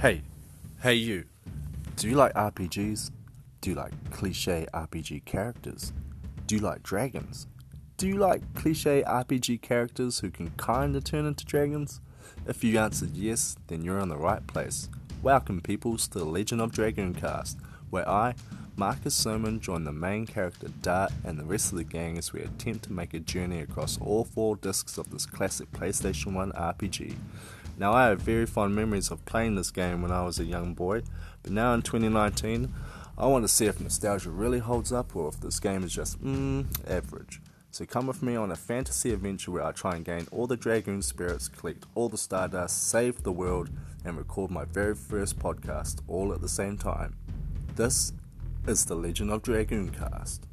Hey you. Do you like RPGs? Do you like cliché RPG characters? Do you like dragons? Do you like cliché RPG characters who can kinda turn into dragons? If you answered yes, then you're in the right place. Welcome peoples to the Legend of Dragoon cast, where I, Marcus Sermon, join the main character Dart and the rest of the gang as we attempt to make a journey across all four discs of this classic PlayStation 1 RPG. Now, I have very fond memories of playing this game when I was a young boy, but now in 2019, I want to see if nostalgia really holds up or if this game is just average. So come with me on a fantasy adventure where I try and gain all the Dragoon spirits, collect all the Stardust, save the world, and record my very first podcast all at the same time. This is the Legend of Dragoon cast.